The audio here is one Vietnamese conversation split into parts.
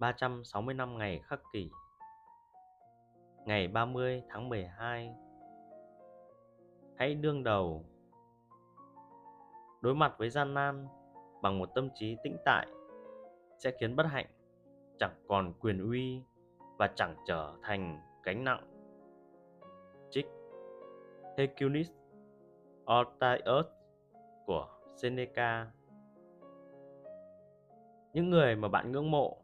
365 ngày khắc kỷ. Ngày 30 tháng 12, hãy đương đầu. Đối mặt với gian nan bằng một tâm trí tĩnh tại sẽ khiến bất hạnh chẳng còn quyền uy và chẳng trở thành gánh nặng. Trích Hercules Oetaeus của Seneca. Những người mà bạn ngưỡng mộ,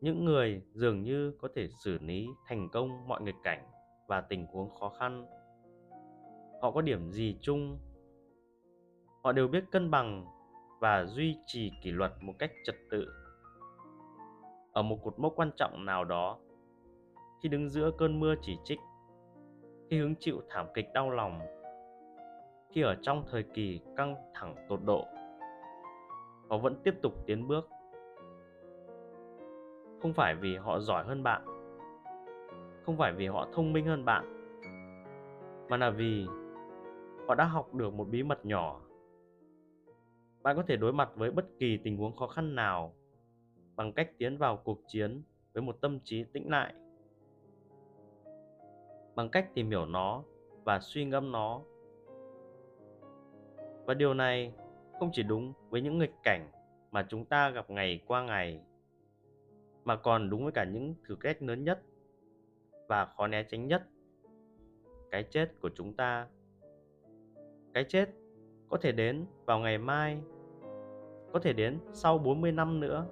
những người dường như có thể xử lý thành công mọi nghịch cảnh và tình huống khó khăn, họ có điểm gì chung? Họ đều biết cân bằng và duy trì kỷ luật một cách trật tự. Ở một cột mốc quan trọng nào đó, khi đứng giữa cơn mưa chỉ trích, khi hứng chịu thảm kịch đau lòng, khi ở trong thời kỳ căng thẳng tột độ, họ vẫn tiếp tục tiến bước. Không phải vì họ giỏi hơn bạn, không phải vì họ thông minh hơn bạn, mà là vì họ đã học được một bí mật nhỏ. Bạn có thể đối mặt với bất kỳ tình huống khó khăn nào bằng cách tiến vào cuộc chiến với một tâm trí tĩnh lại, bằng cách tìm hiểu nó và suy ngẫm nó. Và điều này không chỉ đúng với những nghịch cảnh mà chúng ta gặp ngày qua ngày, mà còn đúng với cả những thử thách lớn nhất và khó né tránh nhất: cái chết của chúng ta. Cái chết có thể đến vào ngày mai, có thể đến sau 40 năm nữa.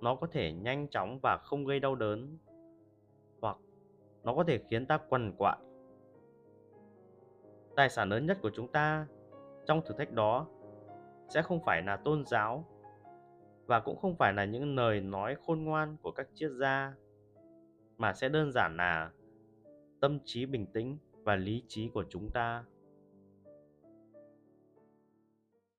Nó có thể nhanh chóng và không gây đau đớn, hoặc nó có thể khiến ta quằn quại. Tài sản lớn nhất của chúng ta trong thử thách đó sẽ không phải là tôn giáo, và cũng không phải là những lời nói khôn ngoan của các triết gia, mà sẽ đơn giản là tâm trí bình tĩnh và lý trí của chúng ta.